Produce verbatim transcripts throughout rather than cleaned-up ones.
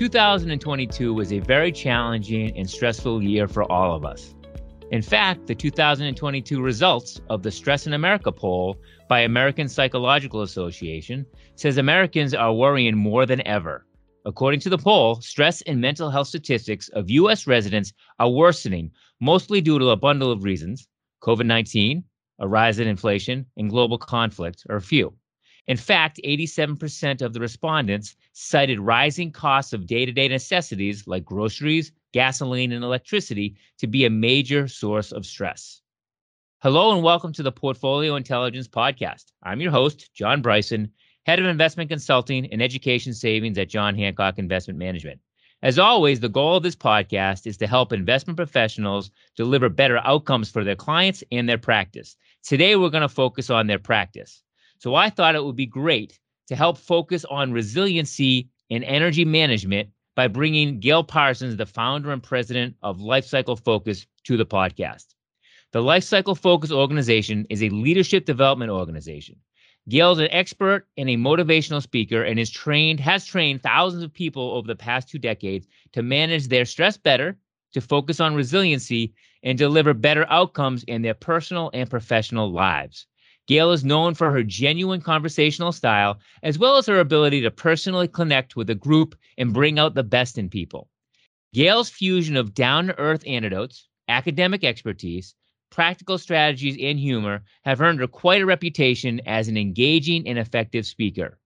two thousand twenty-two was a very challenging and stressful year for all of us. In fact, the two thousand twenty-two results of the Stress in America poll by American Psychological Association says Americans are worrying more than ever. According to the poll, stress and mental health statistics of U S residents are worsening, mostly due to a bundle of reasons. COVID nineteen, a rise in inflation, and global conflict are a few. In fact, eighty-seven percent of the respondents cited rising costs of day-to-day necessities like groceries, gasoline, and electricity to be a major source of stress. Hello and welcome to the Portfolio Intelligence Podcast. I'm your host, John Bryson, Head of Investment Consulting and Education Savings at John Hancock Investment Management. As always, the goal of this podcast is to help investment professionals deliver better outcomes for their clients and their practice. Today, we're going to focus on their practice. So I thought it would be great to help focus on resiliency and energy management by bringing Gail Parsons, the founder and president of Life Cycle Focus, to the podcast. The Life Cycle Focus organization is a leadership development organization. Gail's an expert and a motivational speaker and is trained, has trained thousands of people over the past two decades to manage their stress better, to focus on resiliency, and deliver better outcomes in their personal and professional lives. Gail is known for her genuine conversational style, as well as her ability to personally connect with a group and bring out the best in people. Gail's fusion of down-to-earth anecdotes, academic expertise, practical strategies, and humor have earned her quite a reputation as an engaging and effective speaker.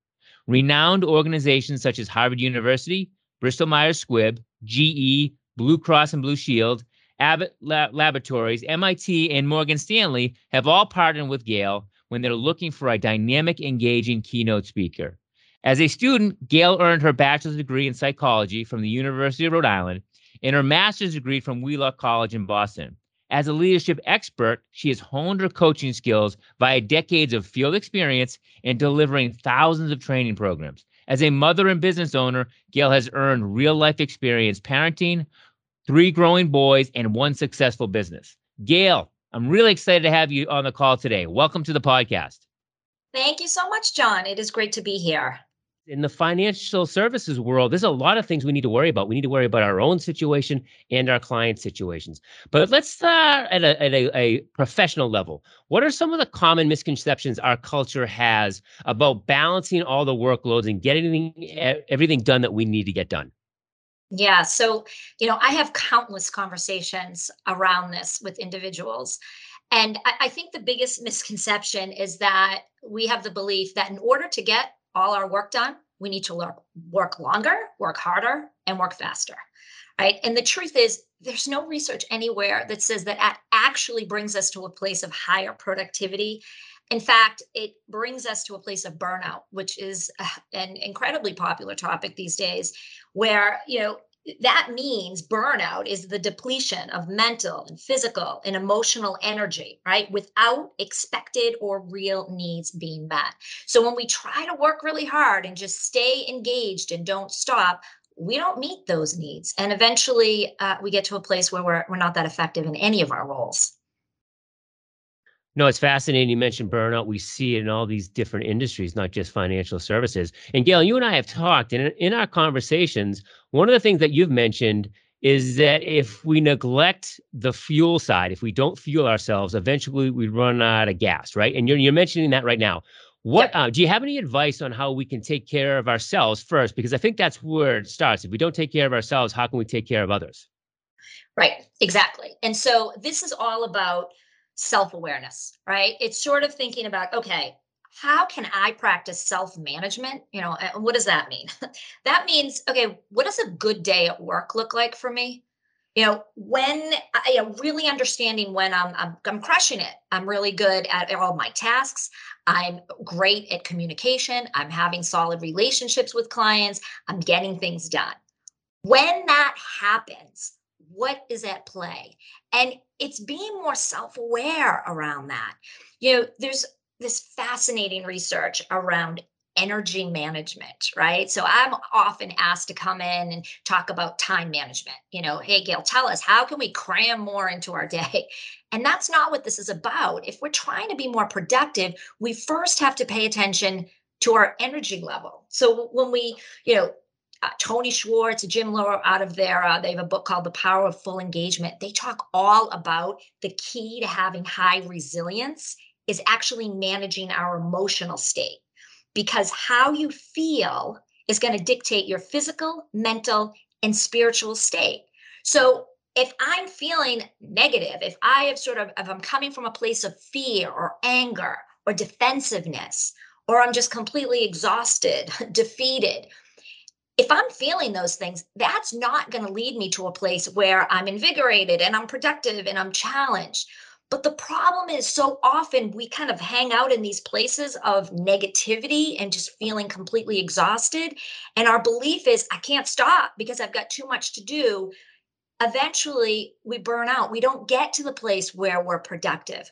Renowned organizations such as Harvard University, Bristol-Myers Squibb, G E, Blue Cross and Blue Shield, Abbott Laboratories, M I T, and Morgan Stanley have all partnered with Gail when they're looking for a dynamic, engaging keynote speaker. As a student, Gail earned her bachelor's degree in psychology from the University of Rhode Island and her master's degree from Wheelock College in Boston. As a leadership expert, she has honed her coaching skills via decades of field experience and delivering thousands of training programs. As a mother and business owner, Gail has earned real-life experience parenting, three growing boys, and one successful business. Gail, I'm really excited to have you on the call today. Welcome to the podcast. Thank you so much, John. It is great to be here. In the financial services world, there's a lot of things we need to worry about. We need to worry about our own situation and our client situations. But let's start at a, at a, a professional level. What are some of the common misconceptions our culture has about balancing all the workloads and getting everything done that we need to get done? Yeah. So, you know, I have countless conversations around this with individuals. And I, I think the biggest misconception is that we have the belief that in order to get all our work done, we need to work, work longer, work harder, and work faster, right? And the truth is, there's no research anywhere that says that that actually brings us to a place of higher productivity. In fact, it brings us to a place of burnout, which is an incredibly popular topic these days, where, you know, that means burnout is the depletion of mental and physical and emotional energy, right? Without expected or real needs being met. So when we try to work really hard and just stay engaged and don't stop, we don't meet those needs. And eventually uh, we get to a place where we're, we're not that effective in any of our roles. No, it's fascinating. You mentioned burnout. We see it in all these different industries, not just financial services. And Gail, you and I have talked, and in our conversations, one of the things that you've mentioned is that if we neglect the fuel side, if we don't fuel ourselves, eventually we run out of gas, right? And you're you're mentioning that right now. What yeah. uh, do you have any advice on how we can take care of ourselves first? Because I think that's where it starts. If we don't take care of ourselves, how can we take care of others? Right, exactly. And so this is all about self-awareness, right? It's sort of thinking about, okay, how can I practice self-management? You know, what does that mean? That means, okay, what does a good day at work look like for me? You know, when, you know, really understanding when I'm, I'm, I'm crushing it. I'm really good at all my tasks. I'm great at communication. I'm having solid relationships with clients. I'm getting things done. When that happens, what is at play? And it's being more self-aware around that. You know, there's this fascinating research around energy management, right? So I'm often asked to come in and talk about time management. You know, hey, Gail, tell us, how can we cram more into our day? And that's not what this is about. If we're trying to be more productive, we first have to pay attention to our energy level. So when we, you know, Uh, Tony Schwartz, Jim Loehr, out of there, uh, they have a book called The Power of Full Engagement. They talk all about the key to having high resilience is actually managing our emotional state, because how you feel is going to dictate your physical, mental, and spiritual state. So if I'm feeling negative, if I have sort of, if I'm coming from a place of fear or anger or defensiveness, or I'm just completely exhausted, defeated, if I'm feeling those things, that's not going to lead me to a place where I'm invigorated and I'm productive and I'm challenged. But the problem is so often we kind of hang out in these places of negativity and just feeling completely exhausted. And our belief is, I can't stop because I've got too much to do. Eventually we burn out. We don't get to the place where we're productive.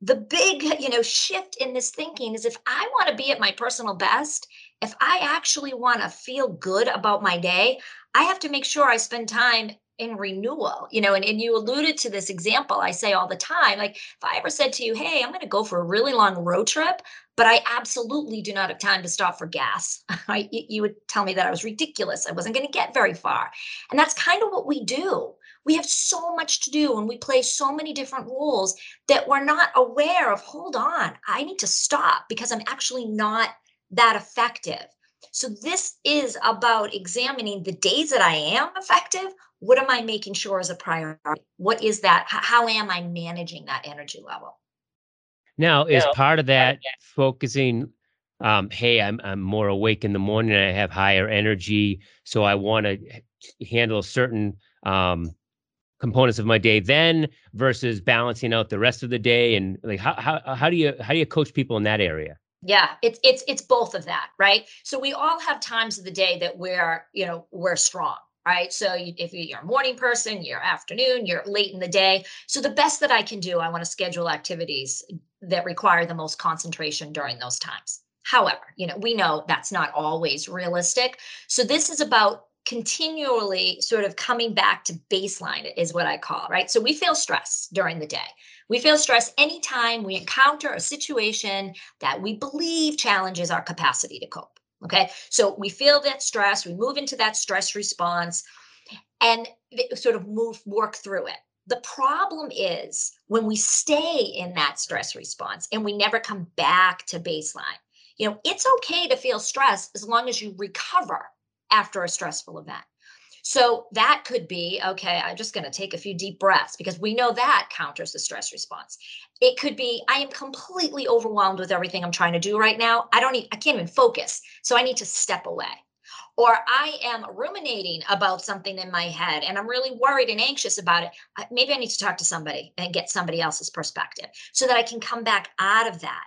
The big, you know, shift in this thinking is if I want to be at my personal best, if I actually want to feel good about my day, I have to make sure I spend time in renewal, you know, and, and you alluded to this example I say all the time, like if I ever said to you, hey, I'm going to go for a really long road trip, but I absolutely do not have time to stop for gas, right? You, you would tell me that I was ridiculous. I wasn't going to get very far. And that's kind of what we do. We have so much to do and we play so many different roles that we're not aware of, hold on, I need to stop because I'm actually not that effective. So this is about examining the days that I am effective. What am I making sure is a priority? What is that? How am I managing that energy level? Now, is part of that focusing, um, hey, I'm I'm more awake in the morning, I have higher energy, so I want to handle certain um, components of my day then versus balancing out the rest of the day? And like, how how how do you how do you coach people in that area? Yeah, it's it's it's both of that, right? So we all have times of the day that we're, you know, we're strong, right? So you, if you're a morning person, you're afternoon, you're late in the day. So the best that I can do, I want to schedule activities that require the most concentration during those times. However, you know, we know that's not always realistic. So this is about continually sort of coming back to baseline is what I call, right? So we feel stress during the day. We feel stress anytime we encounter a situation that we believe challenges our capacity to cope, okay? So we feel that stress, we move into that stress response and sort of move, work through it. The problem is when we stay in that stress response and we never come back to baseline. You know, it's okay to feel stress as long as you recover after a stressful event. So that could be, okay, I'm just going to take a few deep breaths because we know that counters the stress response. It could be, I am completely overwhelmed with everything I'm trying to do right now. I don't need, I can't even focus. So I need to step away. Or I am ruminating about something in my head and I'm really worried and anxious about it. Maybe I need to talk to somebody and get somebody else's perspective so that I can come back out of that.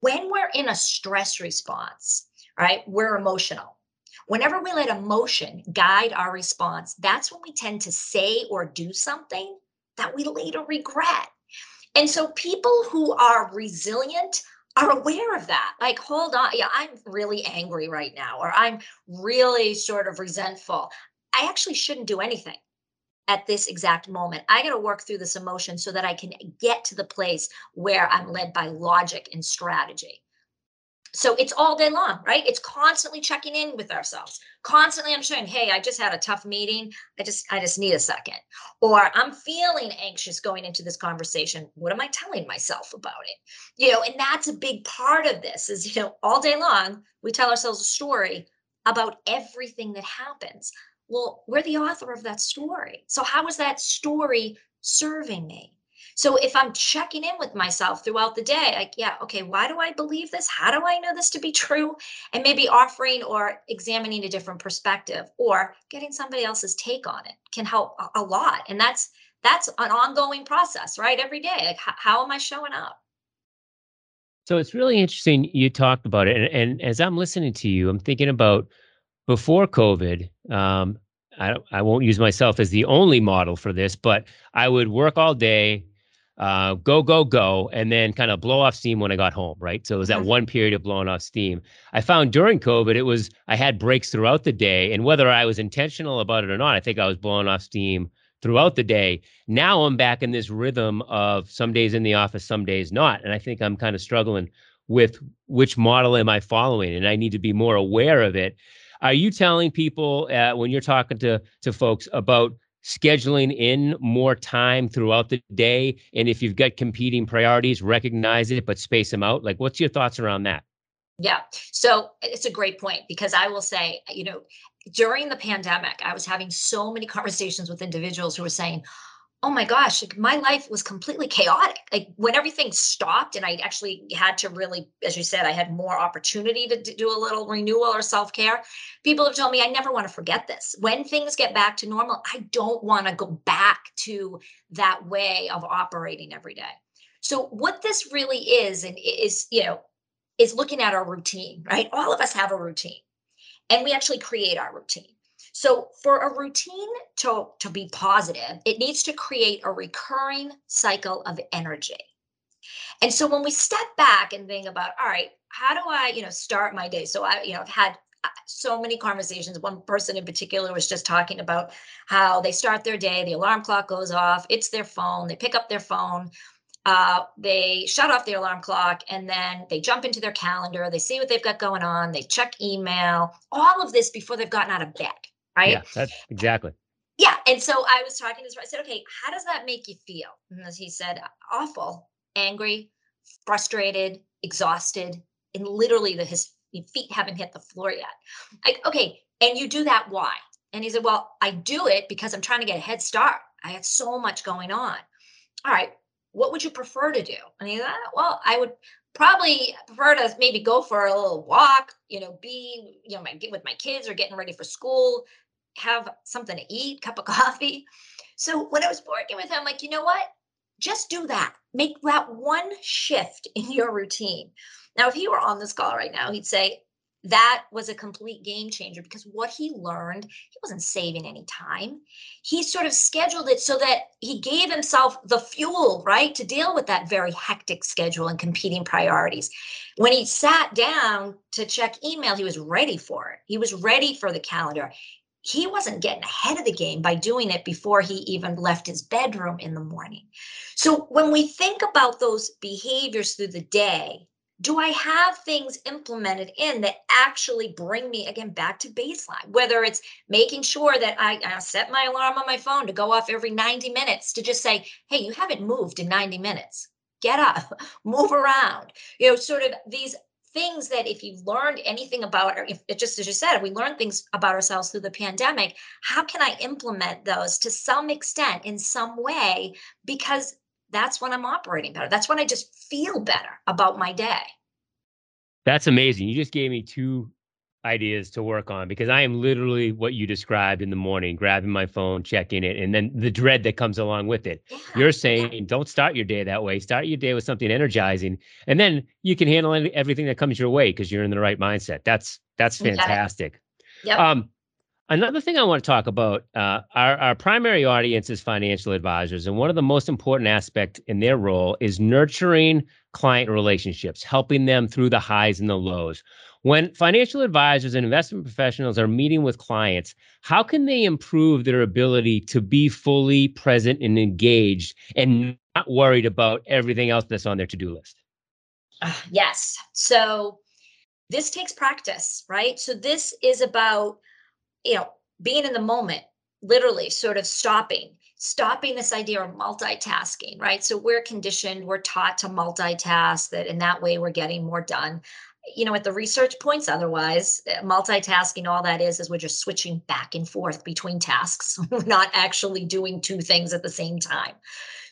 When we're in a stress response, right, we're emotional. Whenever we let emotion guide our response, that's when we tend to say or do something that we later regret. And so people who are resilient are aware of that. Like, hold on, yeah, I'm really angry right now, or I'm really sort of resentful. I actually shouldn't do anything at this exact moment. I got to work through this emotion so that I can get to the place where I'm led by logic and strategy. So it's all day long, right? It's constantly checking in with ourselves. Constantly I'm saying, hey, I just had a tough meeting. I just, I just need a second. Or I'm feeling anxious going into this conversation. What am I telling myself about it? You know, and that's a big part of this is, you know, all day long, we tell ourselves a story about everything that happens. Well, we're the author of that story. So how is that story serving me? So if I'm checking in with myself throughout the day, like, yeah, okay, why do I believe this? How do I know this to be true? And maybe offering or examining a different perspective or getting somebody else's take on it can help a lot. And that's that's an ongoing process, right? Every day, like, how, how am I showing up? So it's really interesting you talked about it. And, and as I'm listening to you, I'm thinking about before COVID, um, I, I won't use myself as the only model for this, but I would work all day, Uh, go, go, go, and then kind of blow off steam when I got home, right? So it was that one period of blowing off steam. I found during COVID, it was, I had breaks throughout the day, and whether I was intentional about it or not, I think I was blowing off steam throughout the day. Now I'm back in this rhythm of some days in the office, some days not. And I think I'm kind of struggling with which model am I following, and I need to be more aware of it. Are you telling people uh, when you're talking to, to folks about scheduling in more time throughout the day? And if you've got competing priorities, recognize it, but space them out. Like, what's your thoughts around that? Yeah. So it's a great point, because I will say, you know, during the pandemic, I was having so many conversations with individuals who were saying, oh my gosh, like my life was completely chaotic. Like when everything stopped and I actually had to really, as you said, I had more opportunity to do a little renewal or self-care. People have told me, I never want to forget this. When things get back to normal, I don't want to go back to that way of operating every day. So what this really is, and is, you know, is looking at our routine, right? All of us have a routine and we actually create our routine. So for a routine to, to be positive, it needs to create a recurring cycle of energy. And so when we step back and think about, all right, how do I, you know, start my day? So I, you know, I've had so many conversations. One person in particular was just talking about how they start their day, the alarm clock goes off, it's their phone, they pick up their phone, uh, they shut off the alarm clock, and then they jump into their calendar, they see what they've got going on, they check email, all of this before they've gotten out of bed. Right? Yeah, that's exactly. Yeah. And so I was talking to this, I said, okay, how does that make you feel? And as he said, awful, angry, frustrated, exhausted, and literally the, his feet haven't hit the floor yet. Like, okay. And you do that. Why? And he said, well, I do it because I'm trying to get a head start. I have so much going on. All right. What would you prefer to do? And he said, ah, well, I would probably prefer to maybe go for a little walk, you know, be, you know, my, get with my kids or getting ready for school, have something to eat, cup of coffee. So when I was working with him, I'm like, you know what, just do that. Make that one shift in your routine. Now, if he were on this call right now, he'd say that was a complete game changer, because what he learned, he wasn't saving any time. He sort of scheduled it so that he gave himself the fuel, right, to deal with that very hectic schedule and competing priorities. When he sat down to check email, he was ready for it. He was ready for the calendar. He wasn't getting ahead of the game by doing it before he even left his bedroom in the morning. So when we think about those behaviors through the day, do I have things implemented in that actually bring me again back to baseline? Whether it's making sure that I, I set my alarm on my phone to go off every ninety minutes, to just say, hey, you haven't moved in ninety minutes. Get up, move around. You know, sort of these things that if you've learned anything about, or if, just as you said, if we learn things about ourselves through the pandemic, how can I implement those to some extent in some way? Because that's when I'm operating better. That's when I just feel better about my day. That's amazing. You just gave me two ideas to work on, because I am literally what you described in the morning, grabbing my phone, checking it, and then the dread that comes along with it. Yeah. You're saying, yeah, don't start your day that way. Start your day with something energizing, and then you can handle everything that comes your way because you're in the right mindset. That's that's fantastic. Yep. Um, Another thing I want to talk about, uh, our, our primary audience is financial advisors. And one of the most important aspects in their role is nurturing client relationships, helping them through the highs and the lows. When financial advisors and investment professionals are meeting with clients, how can they improve their ability to be fully present and engaged and not worried about everything else that's on their to-do list? Uh, yes. So this takes practice, right? So this is about, you know, being in the moment, literally sort of stopping, stopping this idea of multitasking, right? So we're conditioned, we're taught to multitask, that in that way we're getting more done. You know, at the research points, otherwise, multitasking, all that is, is we're just switching back and forth between tasks. We're not actually doing two things at the same time.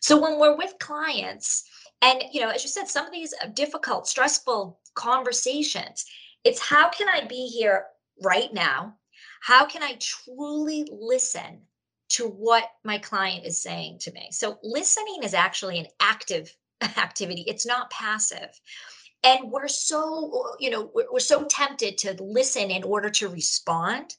So when we're with clients, and, you know, as you said, some of these difficult, stressful conversations, it's how can I be here right now? How can I truly listen to what my client is saying to me? So listening is actually an active activity. It's not passive. And we're so, you know, we're so tempted to listen in order to respond.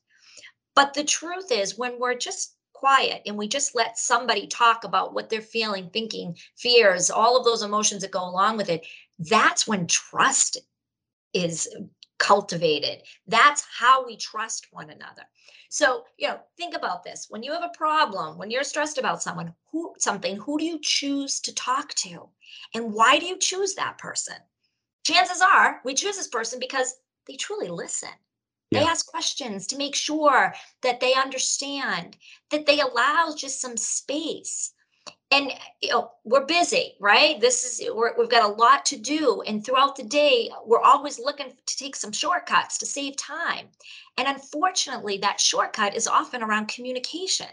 But the truth is, when we're just quiet and we just let somebody talk about what they're feeling, thinking, fears, all of those emotions that go along with it, that's when trust is cultivated. That's how we trust one another. So, you know, think about this. When you have a problem, when you're stressed about someone, who, something, who do you choose to talk to? And why do you choose that person? Chances are we choose this person because they truly listen. Yeah. Ask questions to make sure that they understand, that they allow just some space. And you know, we're busy, right? This is we're, we've got a lot to do. And throughout the day, we're always looking to take some shortcuts to save time. And unfortunately, that shortcut is often around communication.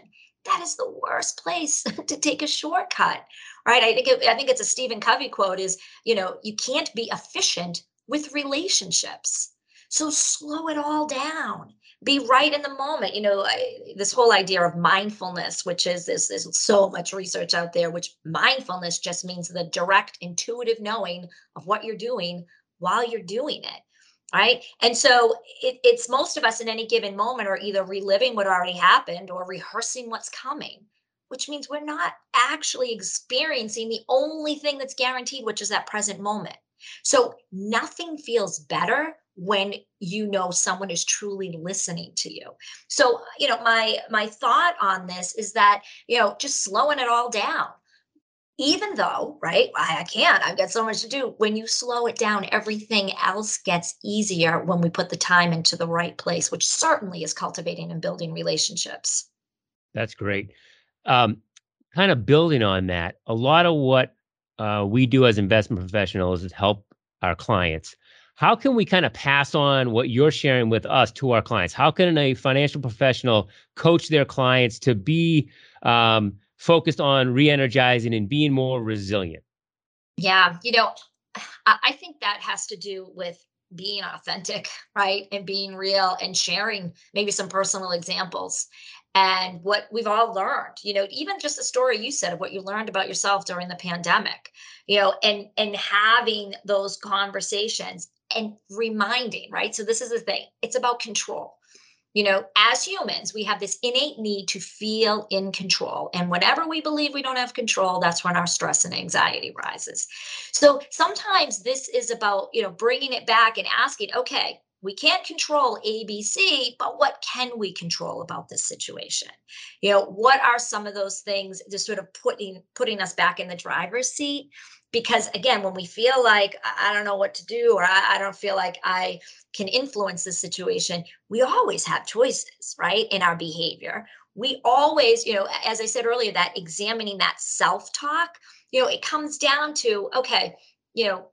That is the worst place to take a shortcut, right? I think it, I think it's a Stephen Covey quote is, you know, you can't be efficient with relationships. So slow it all down. Be right in the moment. You know, I, this whole idea of mindfulness, which is this, there's so much research out there, which mindfulness just means the direct, intuitive knowing of what you're doing while you're doing it. Right. And so it, it's most of us in any given moment are either reliving what already happened or rehearsing what's coming, which means we're not actually experiencing the only thing that's guaranteed, which is that present moment. So nothing feels better when you know someone is truly listening to you. So, you know, my my thought on this is that, you know, just slowing it all down. Even though, right, I can't, I've got so much to do. When you slow it down, everything else gets easier when we put the time into the right place, which certainly is cultivating and building relationships. That's great. Um, kind of building on that, a lot of what uh, we do as investment professionals is help our clients. How can we kind of pass on what you're sharing with us to our clients? How can a financial professional coach their clients to be um, focused on re-energizing and being more resilient? Yeah, you know, I think that has to do with being authentic, right? And being real and sharing maybe some personal examples and what we've all learned, you know, even just the story you said of what you learned about yourself during the pandemic, you know, and, and having those conversations and reminding, right? So this is the thing, it's about control. You know, as humans, we have this innate need to feel in control. And whenever we believe we don't have control, that's when our stress and anxiety rises. So sometimes this is about, you know, bringing it back and asking, okay, we can't control A B C, but what can we control about this situation? You know, what are some of those things just sort of putting putting us back in the driver's seat? Because again, when we feel like I don't know what to do, or I, I don't feel like I can influence this situation, we always have choices, right, in our behavior. We always, you know, as I said earlier, that examining that self-talk, you know, it comes down to, okay, you know,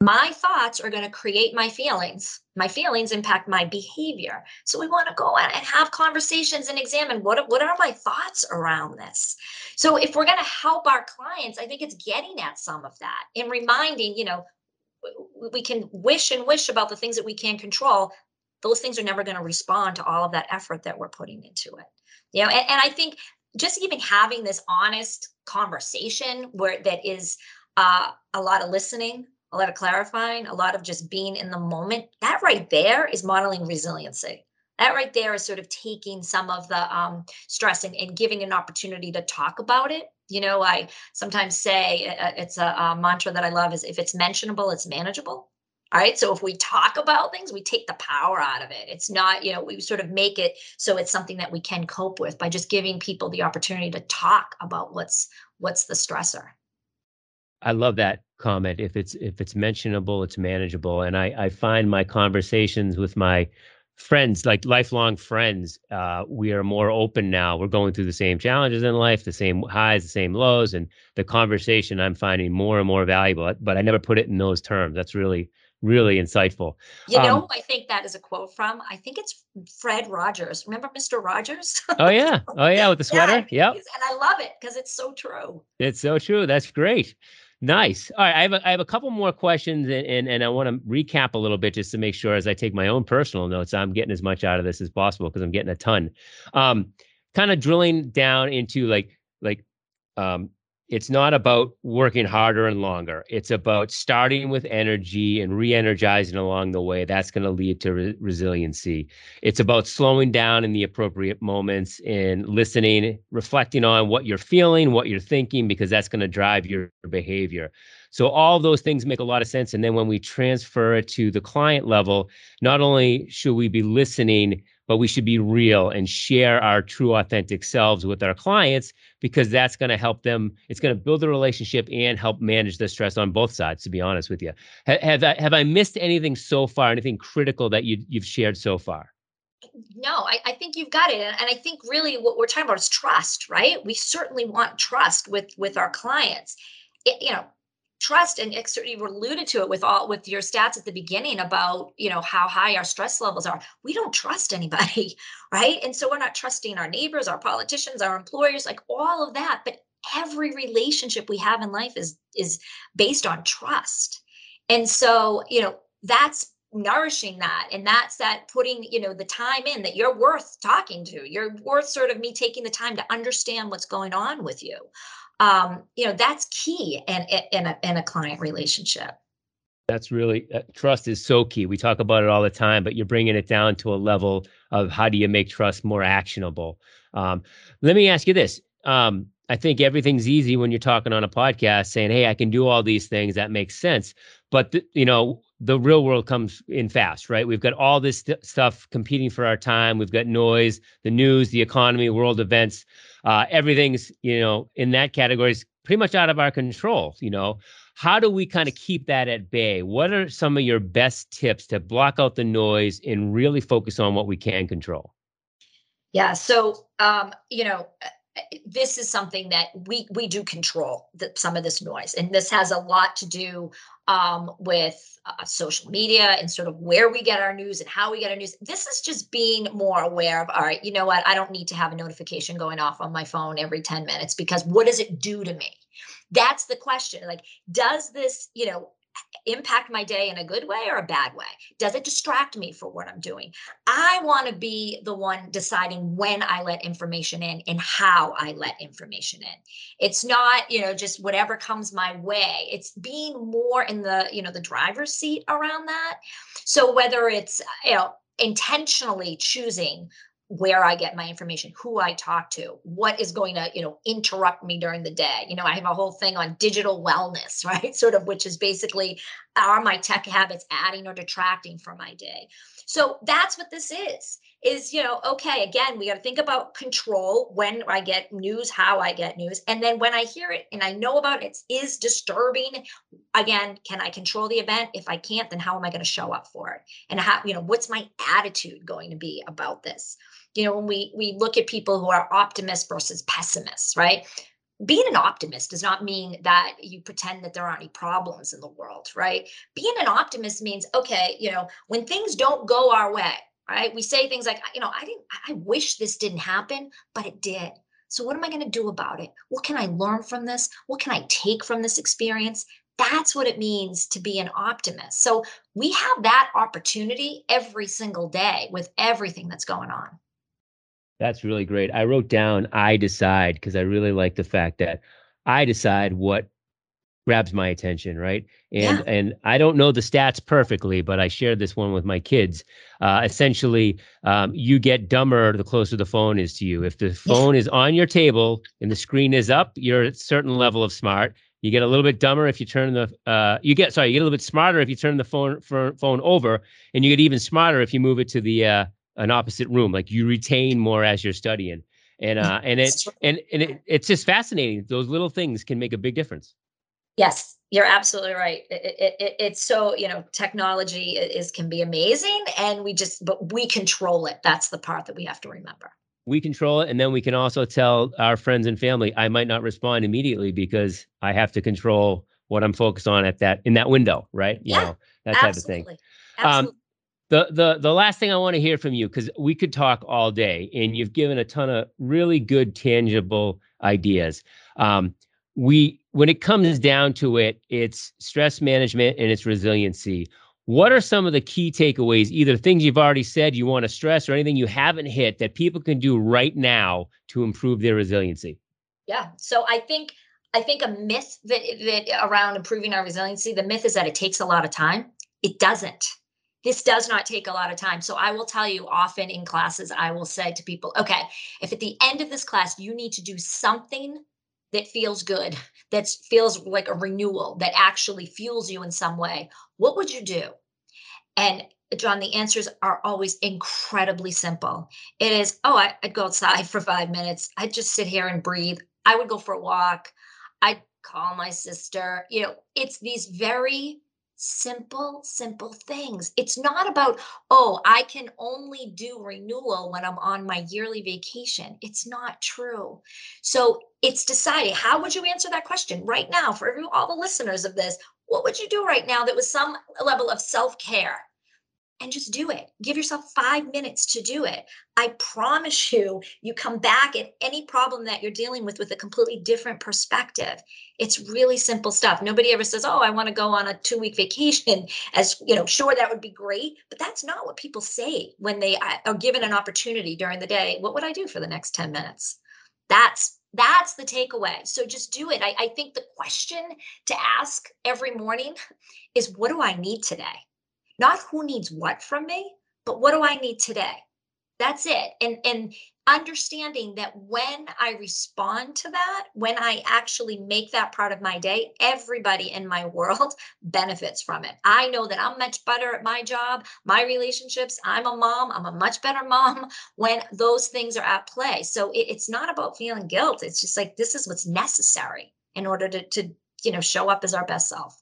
my thoughts are going to create my feelings. My feelings impact my behavior. So we want to go out and have conversations and examine what, what are my thoughts around this? So if we're going to help our clients, I think it's getting at some of that and reminding, you know, we can wish and wish about the things that we can control. Those things are never going to respond to all of that effort that we're putting into it. You know, and, and I think just even having this honest conversation where that is uh, a lot of listening, a lot of clarifying, a lot of just being in the moment. That right there is modeling resiliency. That right there is sort of taking some of the um, stress and, and giving an opportunity to talk about it. You know, I sometimes say it's a, a mantra that I love is if it's mentionable, it's manageable. All right. So if we talk about things, we take the power out of it. It's not, you know, we sort of make it so it's something that we can cope with by just giving people the opportunity to talk about what's what's the stressor. I love that comment. If it's if it's mentionable, it's manageable. And I, I find my conversations with my friends, like lifelong friends, uh, we are more open now. We're going through the same challenges in life, the same highs, the same lows, and the conversation I'm finding more and more valuable. But I never put it in those terms. That's really, really insightful. You um, know, I think that is a quote from, I think it's Fred Rogers. Remember Mister Rogers? Oh, yeah. Oh, yeah, with the sweater. Yeah. Yep. And I love it because it's so true. It's so true. That's great. Nice. All right. I have a, I have a couple more questions and, and, and I want to recap a little bit just to make sure as I take my own personal notes, I'm getting as much out of this as possible because I'm getting a ton. Um, kind of drilling down into like, like um, it's not about working harder and longer. It's about starting with energy and re-energizing along the way. That's going to lead to re- resiliency. It's about slowing down in the appropriate moments and listening, reflecting on what you're feeling, what you're thinking, because that's going to drive your behavior. So all those things make a lot of sense. And then when we transfer it to the client level, not only should we be listening, but we should be real and share our true authentic selves with our clients, because that's going to help them. It's going to build the relationship and help manage the stress on both sides, to be honest with you. Have, have, I, have I missed anything so far, anything critical that you, you've shared so far? No, I, I think you've got it. And I think really what we're talking about is trust, right? We certainly want trust with, with our clients. It, you know, trust, and you were alluded to it with all with your stats at the beginning about, you know, how high our stress levels are. We don't trust anybody, right? And so we're not trusting our neighbors, our politicians, our employers, like all of that. But every relationship we have in life is is based on trust. And so, you know, that's nourishing that. And that's that putting, you know, the time in that you're worth talking to, you're worth sort of me taking the time to understand what's going on with you. Um, you know, that's key in, in, a, in a client relationship. That's really, uh, trust is so key. We talk about it all the time, but you're bringing it down to a level of how do you make trust more actionable? Um, let me ask you this. Um, I think everything's easy when you're talking on a podcast saying, hey, I can do all these things. That makes sense. But, th- you know, the real world comes in fast, right? We've got all this st- stuff competing for our time. We've got noise, the news, the economy, world events. Uh, everything's, you know, in that category is pretty much out of our control. You know, how do we kind of keep that at bay? What are some of your best tips to block out the noise and really focus on what we can control? Yeah. So, um, you know, this is something that we we do control, the, some of this noise. And this has a lot to do um, with uh, social media and sort of where we get our news and how we get our news. This is just being more aware of, all right, you know what? I don't need to have a notification going off on my phone every ten minutes, because what does it do to me? That's the question. Like, does this, you know, impact my day in a good way or a bad way? Does it distract me for what I'm doing? I want to be the one deciding when I let information in and how I let information in. It's not, you know, just whatever comes my way. It's being more in the, you know, the driver's seat around that. So whether it's, you know, intentionally choosing where I get my information, who I talk to, what is going to, you know, interrupt me during the day. You know, I have a whole thing on digital wellness, right? Sort of, which is basically, are my tech habits adding or detracting from my day? So that's what this is, is, you know, okay, again, we got to think about control, when I get news, how I get news. And then when I hear it and I know about it, it is disturbing. Again, can I control the event? If I can't, then how am I going to show up for it? And how, you know, what's my attitude going to be about this? You know, when we we look at people who are optimists versus pessimists, right? Being an optimist does not mean that you pretend that there aren't any problems in the world, right? Being an optimist means, okay, you know, when things don't go our way, right? We say things like, you know, I didn't, I wish this didn't happen, but it did. So what am I going to do about it? What can I learn from this? What can I take from this experience? That's what it means to be an optimist. So we have that opportunity every single day with everything that's going on. That's really great. I wrote down, I decide, because I really like the fact that I decide what grabs my attention, right? And yeah. and I don't know the stats perfectly, but I shared this one with my kids. Uh, essentially, um, you get dumber the closer the phone is to you. If the phone yeah. is on your table and the screen is up, you're at a certain level of smart. You get a little bit dumber if you turn the, uh, you get, sorry, you get a little bit smarter if you turn the phone for, phone over, and you get even smarter if you move it to the, uh, an opposite room, like you retain more as you're studying. And uh and it and, and it, it's just fascinating. Those little things can make a big difference. Yes, you're absolutely right. It, it, it, it's so, you know, technology is can be amazing, and we just, but we control it. That's the part that we have to remember. We control it. And then we can also tell our friends and family, I might not respond immediately because I have to control what I'm focused on at that, in that window, right? You yeah, know, that type absolutely. Of thing. Absolutely. Um, The the the last thing I want to hear from you, because we could talk all day, and you've given a ton of really good, tangible ideas. Um, we when it comes down to it, it's stress management and it's resiliency. What are some of the key takeaways, either things you've already said you want to stress or anything you haven't hit that people can do right now to improve their resiliency? Yeah. So I think I think a myth that, that around improving our resiliency, the myth is that it takes a lot of time. It doesn't. This does not take a lot of time. So I will tell you often in classes, I will say to people, okay, if at the end of this class, you need to do something that feels good, that feels like a renewal, that actually fuels you in some way, what would you do? And John, the answers are always incredibly simple. It is, oh, I, I'd go outside for five minutes. I'd just sit here and breathe. I would go for a walk. I'd call my sister. You know, it's these very Simple, simple things. It's not about, oh, I can only do renewal when I'm on my yearly vacation. It's not true. So it's deciding, how would you answer that question right now for every, all the listeners of this? What would you do right now that was some level of self-care? And just do it. Give yourself five minutes to do it. I promise you, you come back at any problem that you're dealing with with a completely different perspective. It's really simple stuff. Nobody ever says, oh, I want to go on a two-week vacation. As you know, sure, that would be great. But that's not what people say when they are given an opportunity during the day. What would I do for the next ten minutes? That's That's the takeaway. So just do it. I, I think the question to ask every morning is, what do I need today? Not who needs what from me, but what do I need today? That's it. And, and understanding that when I respond to that, when I actually make that part of my day, everybody in my world benefits from it. I know that I'm much better at my job, my relationships. I'm a mom. I'm a much better mom when those things are at play. So it, it's not about feeling guilt. It's just like, this is what's necessary in order to, to, you know, show up as our best self.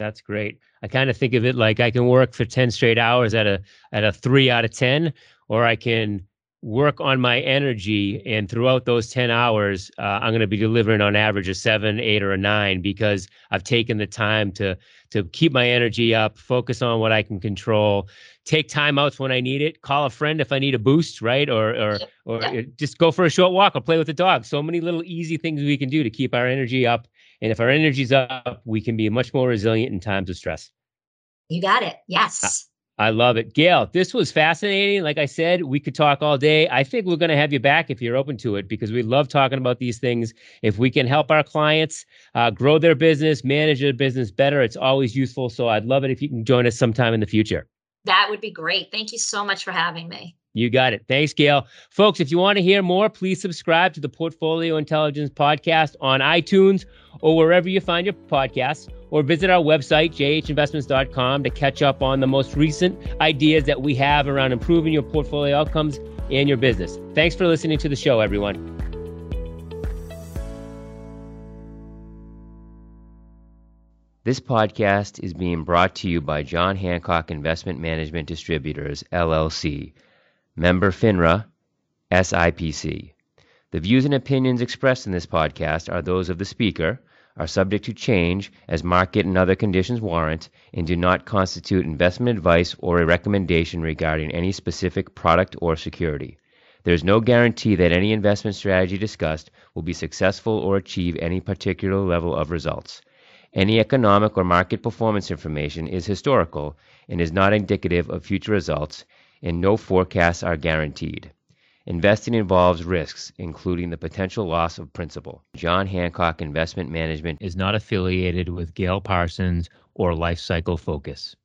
That's great. I kind of think of it like I can work for ten straight hours at a at a three out of ten, or I can work on my energy. And throughout those ten hours, uh, I'm going to be delivering on average a seven, eight, or a nine, because I've taken the time to to keep my energy up, focus on what I can control, take timeouts when I need it, call a friend if I need a boost, right? Or or or yeah. just go for a short walk or play with the dog. So many little easy things we can do to keep our energy up. And if our energy's up, we can be much more resilient in times of stress. You got it. Yes. I, I love it. Gail, this was fascinating. Like I said, we could talk all day. I think we're going to have you back if you're open to it, because we love talking about these things. If we can help our clients uh, grow their business, manage their business better, it's always useful. So I'd love it if you can join us sometime in the future. That would be great. Thank you so much for having me. You got it. Thanks, Gail. Folks, if you want to hear more, please subscribe to the Portfolio Intelligence Podcast on iTunes or wherever you find your podcasts, or visit our website, j h investments dot com, to catch up on the most recent ideas that we have around improving your portfolio outcomes and your business. Thanks for listening to the show, everyone. This podcast is being brought to you by John Hancock Investment Management Distributors, L L C, member FINRA, S I P C. The views and opinions expressed in this podcast are those of the speaker, are subject to change as market and other conditions warrant, and do not constitute investment advice or a recommendation regarding any specific product or security. There is no guarantee that any investment strategy discussed will be successful or achieve any particular level of results. Any economic or market performance information is historical and is not indicative of future results, and no forecasts are guaranteed. Investing involves risks, including the potential loss of principal. John Hancock Investment Management is not affiliated with Gail Parsons or Life Cycle Focus.